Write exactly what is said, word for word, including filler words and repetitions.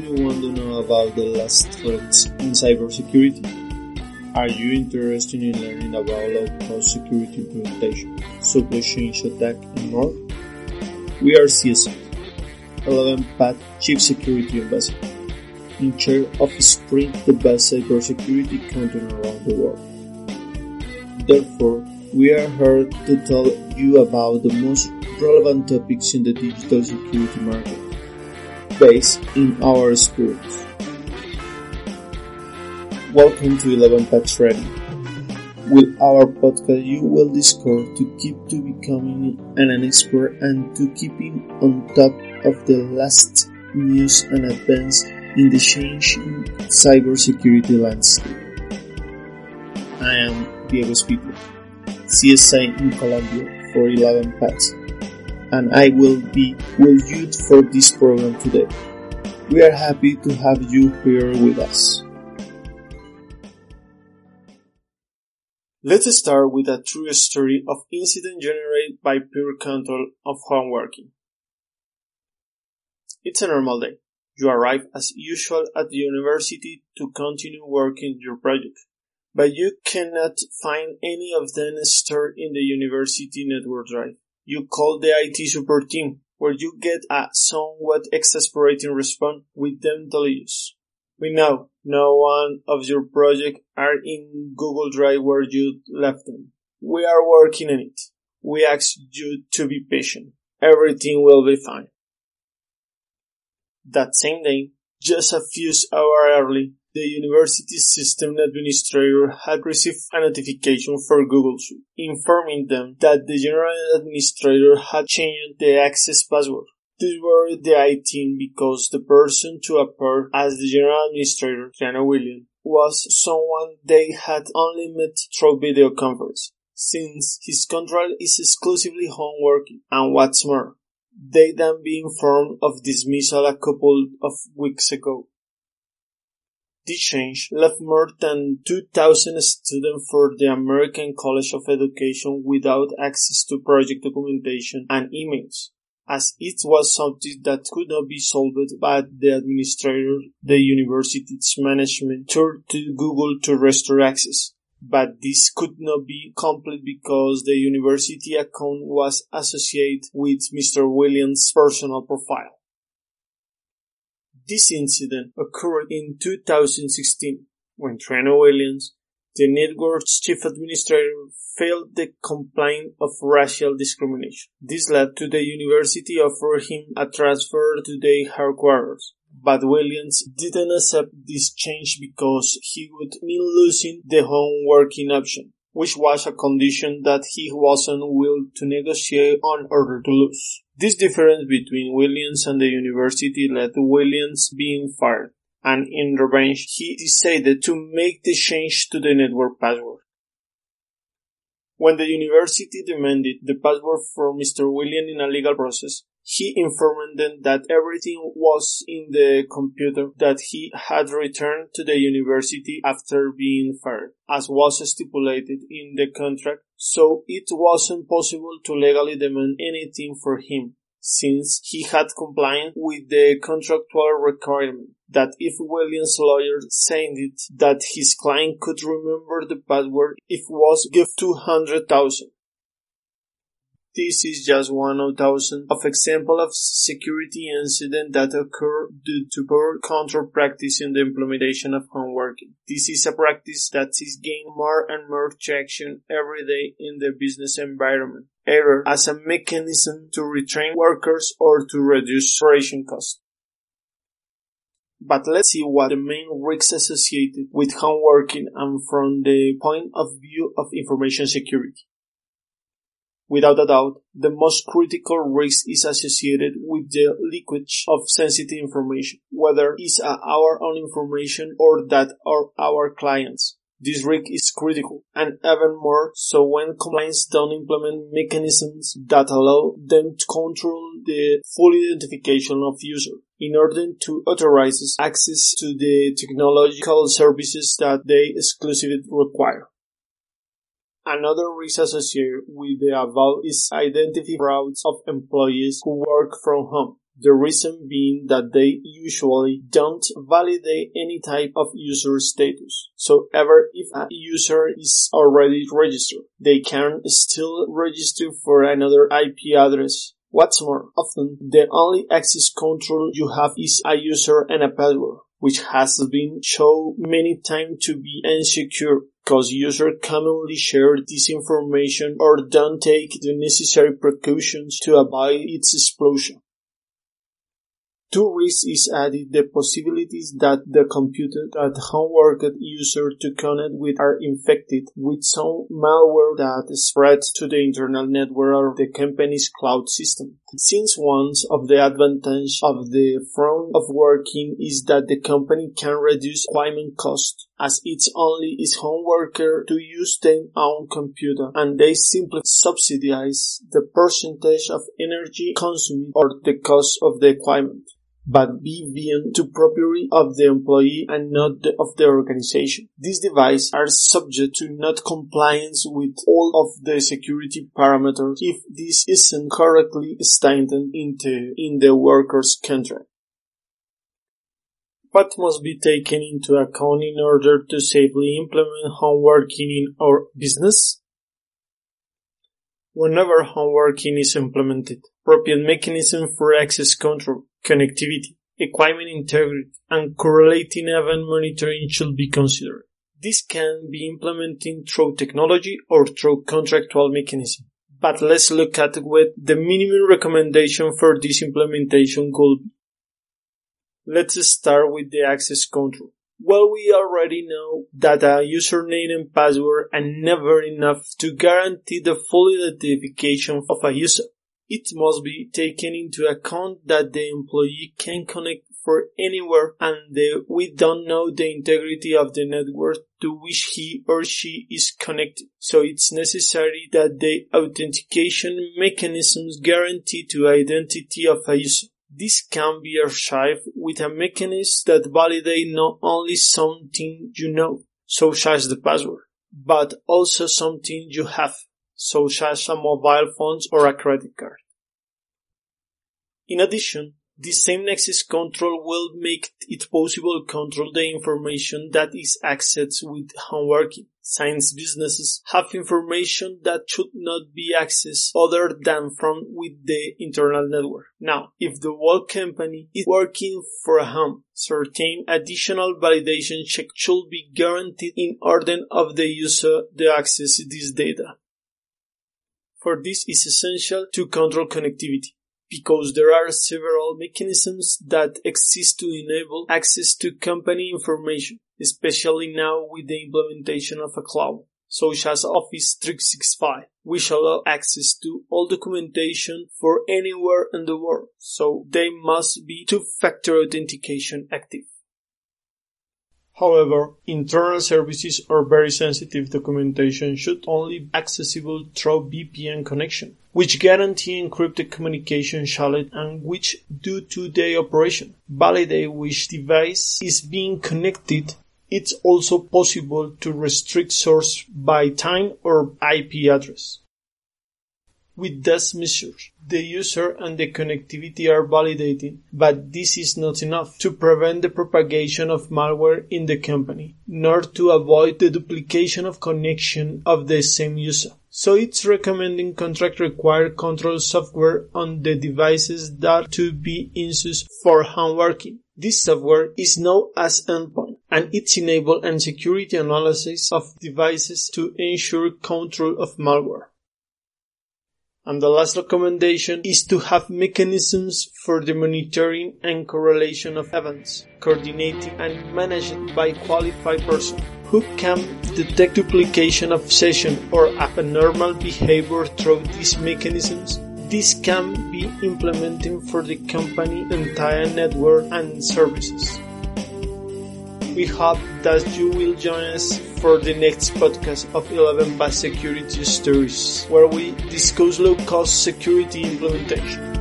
do you want to know about the last threats in cybersecurity? Are you interested in learning about low-cost security implementation, supply chain attack, and more? We are C S O, ElevenPaths Chief Security Ambassador, in charge of spreading the best cybersecurity content around the world. Therefore, we are here to tell you about the most relevant topics in the digital security market, based in our experience. Welcome to ElevenPaths Radio. With our podcast, you will discover to keep to becoming an expert and to keeping on top of the last news and events in the changing cybersecurity landscape. I am Diego Spito, C S I in Colombia for ElevenPaths, and I will be with you for this program today. We are happy to have you here with us. Let's start with a true story of incident generated by pure control of home working. It's a normal day. You arrive as usual at the university to continue working your project, but you cannot find any of them stored in the university network drive. You call the I T support team, where you get a somewhat exasperating response with them to use. We know no one of your projects are in Google Drive where you left them. We are working on it. We ask you to be patient. Everything will be fine. That same day, just a few hours early, the university system administrator had received a notification from Google Suite, informing them that the general administrator had changed the access password. This worried the I T team because the person to appear as the general administrator, Tiana Williams, was someone they had only met through video conference, since his control is exclusively home working. And what's more, they then be informed of dismissal a couple of weeks ago. This change left more than two thousand students for the American College of Education without access to project documentation and emails, as it was something that could not be solved by the administrator. The university's management turned to Google to restore access, but this could not be complete because the university account was associated with Mister Williams' personal profile. This incident occurred in two thousand sixteen, when Triano Williams, the network's chief administrator, failed the complaint of racial discrimination. This led to the university offering him a transfer to their headquarters, but Williams didn't accept this change because he would mean losing the home working option, which was a condition that he wasn't willing to negotiate on order to lose. This difference between Williams and the university led to Williams being fired, and in revenge, he decided to make the change to the network password. When the university demanded the password from Mister Williams in a legal process, he informed them that everything was in the computer that he had returned to the university after being fired, as was stipulated in the contract, so it wasn't possible to legally demand anything for him, since he had complied with the contractual requirement that if Williams' lawyer signed it, that his client could remember the password if was given two hundred thousand. This is just one of thousands of examples of security incidents that occur due to poor control practice in the implementation of home working. This is a practice that is gaining more and more traction every day in the business environment, either as a mechanism to retrain workers or to reduce operation costs. But let's see what the main risks associated with home working and from the point of view of information security. Without a doubt, the most critical risk is associated with the leakage of sensitive information, whether it's our own information or that of our clients. This risk is critical, and even more so when clients don't implement mechanisms that allow them to control the full identification of users in order to authorize access to the technological services that they exclusively require. Another risk associated with the above is identity frauds of employees who work from home. The reason being that they usually don't validate any type of user status. So ever if a user is already registered, they can still register for another I P address. What's more, often the only access control you have is a user and a password, which has been shown many times to be insecure, because users commonly share this information or don't take the necessary precautions to avoid its explosion. To risk is added the possibilities that the computer at home worked user to connect with are infected with some malware that spreads to the internal network of the company's cloud system. Since one of the advantages of the form of working is that the company can reduce equipment costs, as it's only its home worker to use their own computer, and they simply subsidize the percentage of energy consumed or the cost of the equipment, but be beyond to property of the employee and not the, of the organization. These devices are subject to not compliance with all of the security parameters if this isn't correctly stated in the, in the worker's contract. What must be taken into account in order to safely implement home working in our business? Whenever home working is implemented, appropriate mechanism for access control, connectivity, equipment integrity, and correlating event monitoring should be considered. This can be implemented through technology or through contractual mechanism. But let's look at what the minimum recommendation for this implementation could be. Let's start with the access control. Well, we already know that a username and password are never enough to guarantee the full identification of a user. It must be taken into account that the employee can connect from anywhere and that we don't know the integrity of the network to which he or she is connected. So it's necessary that the authentication mechanisms guarantee the identity of a user. This can be achieved with a mechanism that validates not only something you know, such as the password, but also something you have, such as a mobile phone or a credit card. In addition, this same access control will make it possible to control the information that is accessed with home working, since businesses have information that should not be accessed other than from with the internal network. Now, if the whole company is working from home, certain additional validation checks should be guaranteed in order of the user to access this data. For this, it's essential to control connectivity, because there are several mechanisms that exist to enable access to company information, especially now with the implementation of a cloud, such as Office three sixty-five, which allow access to all documentation for anywhere in the world, so they must be two-factor authentication active. However, internal services or very sensitive documentation should only be accessible through V P N connection, which guarantee encrypted communication channel and which, due to their operation, validate which device is being connected. It's also possible to restrict source by time or I P address. With these measures, the user and the connectivity are validated, but this is not enough to prevent the propagation of malware in the company, nor to avoid the duplication of connection of the same user. So it's recommending contract required control software on the devices that to be used for home working. This software is known as endpoint, and it enables and security analysis of devices to ensure control of malware. And the last recommendation is to have mechanisms for the monitoring and correlation of events, coordinated and managed by qualified person who can detect duplication of session or abnormal behavior through these mechanisms. This can be implemented for the company's entire network and services. We hope that you will join us for the next podcast of eleven paths Security Stories, where we discuss low-cost security implementation.